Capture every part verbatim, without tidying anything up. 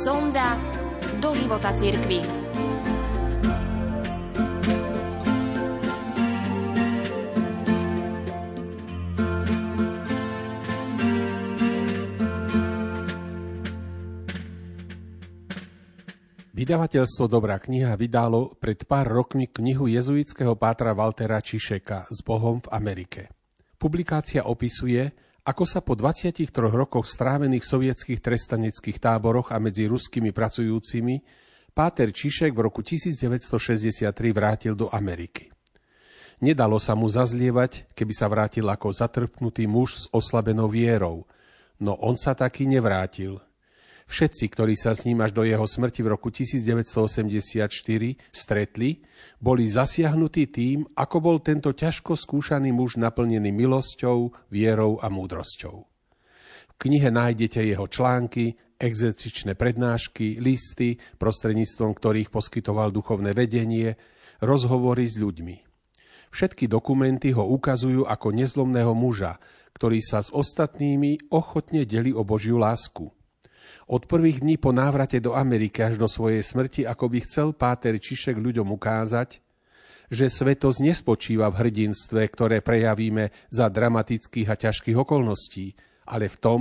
Sonda do života cirkvi. Vydavateľstvo Dobrá kniha vydalo pred pár rokmi knihu jezuitského pátra Waltera Ciszeka S Bohom v Amerike. Publikácia opisuje, ako sa po dvadsiatich troch rokoch strávených v sovietských trestaneckých táboroch a medzi ruskými pracujúcimi páter Ciszek v roku devätnásťstošesťdesiattri vrátil do Ameriky. Nedalo sa mu zazlievať, keby sa vrátil ako zatrpnutý muž s oslabenou vierou, no on sa taký nevrátil. Všetci, ktorí sa s ním až do jeho smrti v roku devätnásťstoosemdesiatštyri stretli, boli zasiahnutí tým, ako bol tento ťažko skúšaný muž naplnený milosťou, vierou a múdrosťou. V knihe nájdete jeho články, exercičné prednášky, listy, prostredníctvom ktorých poskytoval duchovné vedenie, rozhovory s ľuďmi. Všetky dokumenty ho ukazujú ako nezlomného muža, ktorý sa s ostatnými ochotne delí o Božiu lásku. Od prvých dní po návrate do Ameriky až do svojej smrti, ako by chcel páter Ciszek ľuďom ukázať, že svetosť nespočíva v hrdinstve, ktoré prejavíme za dramatických a ťažkých okolností, ale v tom,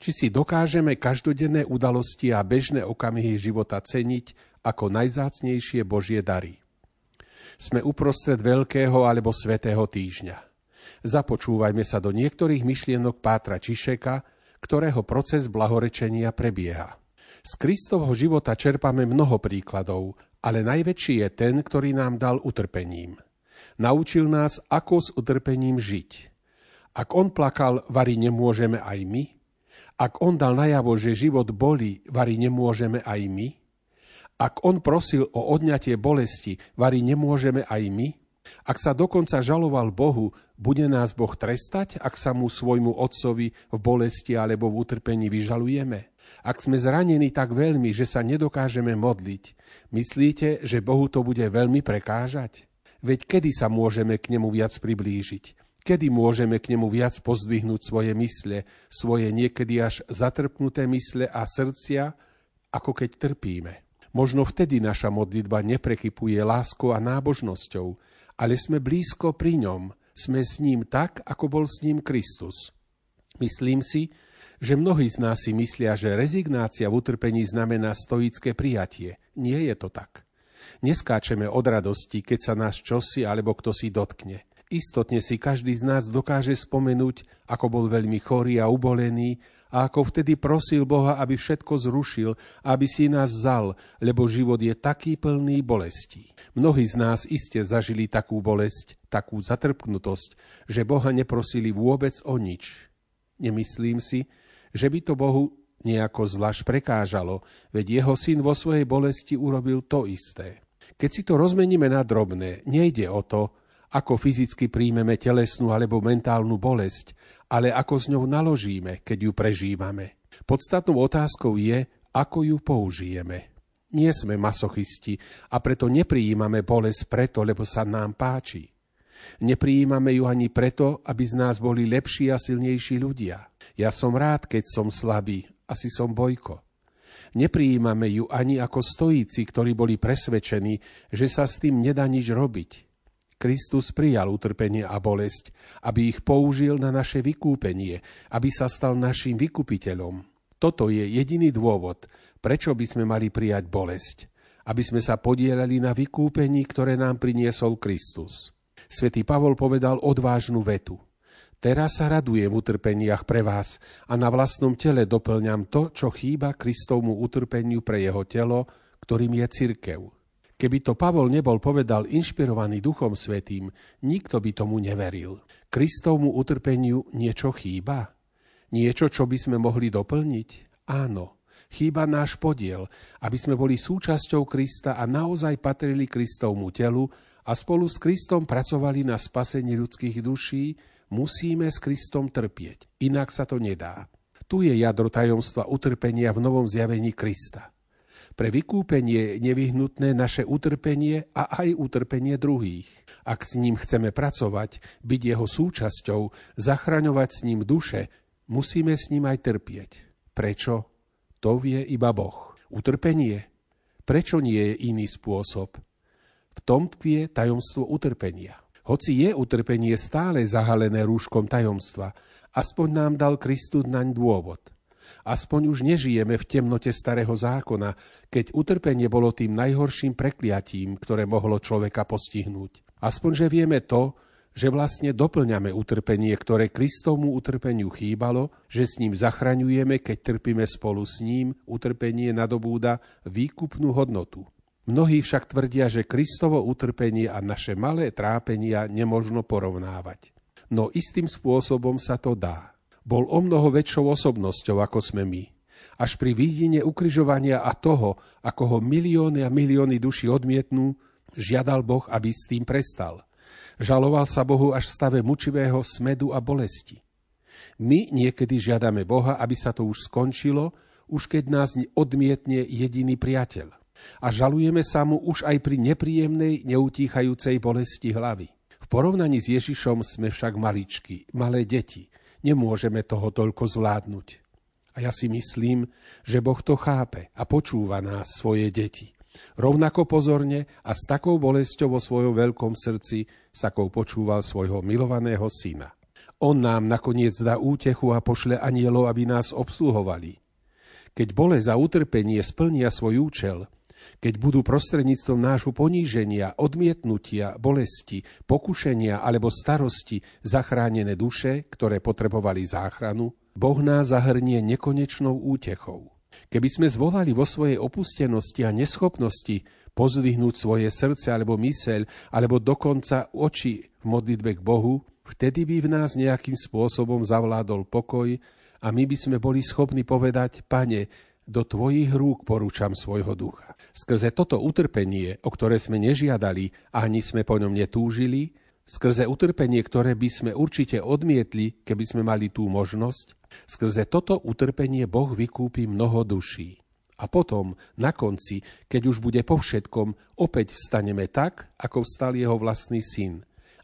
či si dokážeme každodenné udalosti a bežné okamihy života ceniť ako najzácnejšie Božie dary. Sme uprostred Veľkého alebo Svätého týždňa. Započúvajme sa do niektorých myšlienok pátra Ciszeka, ktorého proces blahorečenia prebieha. Z Kristovho života čerpame mnoho príkladov, ale najväčší je ten, ktorý nám dal utrpením. Naučil nás, ako s utrpením žiť. Ak on plakal, vari nemôžeme aj my? Ak on dal najavo, že život bolí, vari nemôžeme aj my? Ak on prosil o odňatie bolesti, vari nemôžeme aj my? Ak sa dokonca žaloval Bohu, bude nás Boh trestať, ak sa mu svojmu otcovi v bolesti alebo v utrpení vyžalujeme? Ak sme zranení tak veľmi, že sa nedokážeme modliť, myslíte, že Bohu to bude veľmi prekážať? Veď kedy sa môžeme k nemu viac priblížiť? Kedy môžeme k nemu viac pozdvihnúť svoje mysle, svoje niekedy až zatrpnuté mysle a srdcia, ako keď trpíme? Možno vtedy naša modlitba neprekypuje láskou a nábožnosťou, ale sme blízko pri ňom, sme s ním tak, ako bol s ním Kristus. Myslím si, že mnohí z nás si myslia, že rezignácia v utrpení znamená stoické prijatie. Nie je to tak. Neskáčeme od radosti, keď sa nás čosi alebo kto si dotkne. Istotne si každý z nás dokáže spomenúť, ako bol veľmi chorý a ubolený a ako vtedy prosil Boha, aby všetko zrušil, aby si nás vzal, lebo život je taký plný bolestí. Mnohí z nás iste zažili takú bolesť, takú zatrpknutosť, že Boha neprosili vôbec o nič. Nemyslím si, že by to Bohu nejako zvlášť prekážalo, veď jeho syn vo svojej bolesti urobil to isté. Keď si to rozmeníme na drobné, nejde o to, ako fyzicky príjmeme telesnú alebo mentálnu bolesť, ale ako s ňou naložíme, keď ju prežívame. Podstatnou otázkou je, ako ju použijeme. Nie sme masochisti a preto neprijímame bolesť preto, lebo sa nám páči. Neprijímame ju ani preto, aby z nás boli lepší a silnejší ľudia. Ja som rád, keď som slabý, asi som Bojko. Neprijímame ju ani ako stojíci, ktorí boli presvedčení, že sa s tým nedá nič robiť. Kristus prijal utrpenie a bolesť, aby ich použil na naše vykúpenie, aby sa stal naším vykupiteľom. Toto je jediný dôvod, prečo by sme mali prijať bolesť, aby sme sa podielali na vykúpení, ktoré nám priniesol Kristus. Svätý Pavol povedal odvážnu vetu. Teraz sa radujem v utrpeniach pre vás a na vlastnom tele doplňam to, čo chýba Kristovmu utrpeniu pre jeho telo, ktorým je cirkev. Keby to Pavol nebol povedal inšpirovaný Duchom Svätým, nikto by tomu neveril. Kristovmu utrpeniu niečo chýba? Niečo, čo by sme mohli doplniť? Áno, chýba náš podiel, aby sme boli súčasťou Krista a naozaj patrili Kristovmu telu a spolu s Kristom pracovali na spasení ľudských duší, musíme s Kristom trpieť, inak sa to nedá. Tu je jadro tajomstva utrpenia v novom zjavení Krista. Pre vykúpenie je nevyhnutné naše utrpenie a aj utrpenie druhých. Ak s ním chceme pracovať, byť jeho súčasťou, zachraňovať s ním duše, musíme s ním aj trpieť. Prečo? To vie iba Boh. utrpenie? Prečo nie je iný spôsob? V tom tkvie tajomstvo utrpenia. Hoci je utrpenie stále zahalené rúškom tajomstva, aspoň nám dal Kristus naň dôvod. Aspoň už nežijeme v temnote starého zákona, keď utrpenie bolo tým najhorším prekliatím, ktoré mohlo človeka postihnúť. Aspoň, že vieme to, že vlastne doplňame utrpenie, ktoré Kristovmu utrpeniu chýbalo, že s ním zachraňujeme, keď trpíme spolu s ním, utrpenie nadobúda výkupnú hodnotu. Mnohí však tvrdia, že Kristovo utrpenie a naše malé trápenia nemožno porovnávať. No istým spôsobom sa to dá. Bol omnoho väčšou osobnosťou, ako sme my. Až pri vidine ukrižovania a toho, ako ho milióny a milióny duši odmietnú, žiadal Boh, aby s tým prestal. Žaloval sa Bohu až v stave mučivého smädu a bolesti. My niekedy žiadame Boha, aby sa to už skončilo, už keď nás odmietne jediný priateľ. A žalujeme sa mu už aj pri nepríjemnej, neutíchajúcej bolesti hlavy. V porovnaní s Ježišom sme však maličky, malé deti. Nemôžeme toho toľko zvládnuť. A ja si myslím, že Boh to chápe a počúva nás, svoje deti. Rovnako pozorne a s takou bolesťou vo svojom veľkom srdci, s akou počúval svojho milovaného syna. On nám nakoniec dá útechu a pošle anielov, aby nás obsluhovali. Keď bolesť a utrpenie splnia svoj účel, keď budú prostredníctvom nášho poníženia, odmietnutia, bolesti, pokušenia alebo starosti zachránené duše, ktoré potrebovali záchranu, Boh nás zahrnie nekonečnou útechou. Keby sme zvolali vo svojej opustenosti a neschopnosti pozdvihnúť svoje srdce alebo myseľ, alebo dokonca oči v modlitbe k Bohu, vtedy by v nás nejakým spôsobom zavládol pokoj a my by sme boli schopní povedať: Pane, do tvojich rúk porúčam svojho ducha. Skrze toto utrpenie, o ktoré sme nežiadali, ani sme po ňom netúžili, skrze utrpenie, ktoré by sme určite odmietli, keby sme mali tú možnosť, skrze toto utrpenie Boh vykúpi mnoho duší. A potom, na konci, keď už bude po všetkom, opäť vstaneme tak, ako vstal jeho vlastný syn.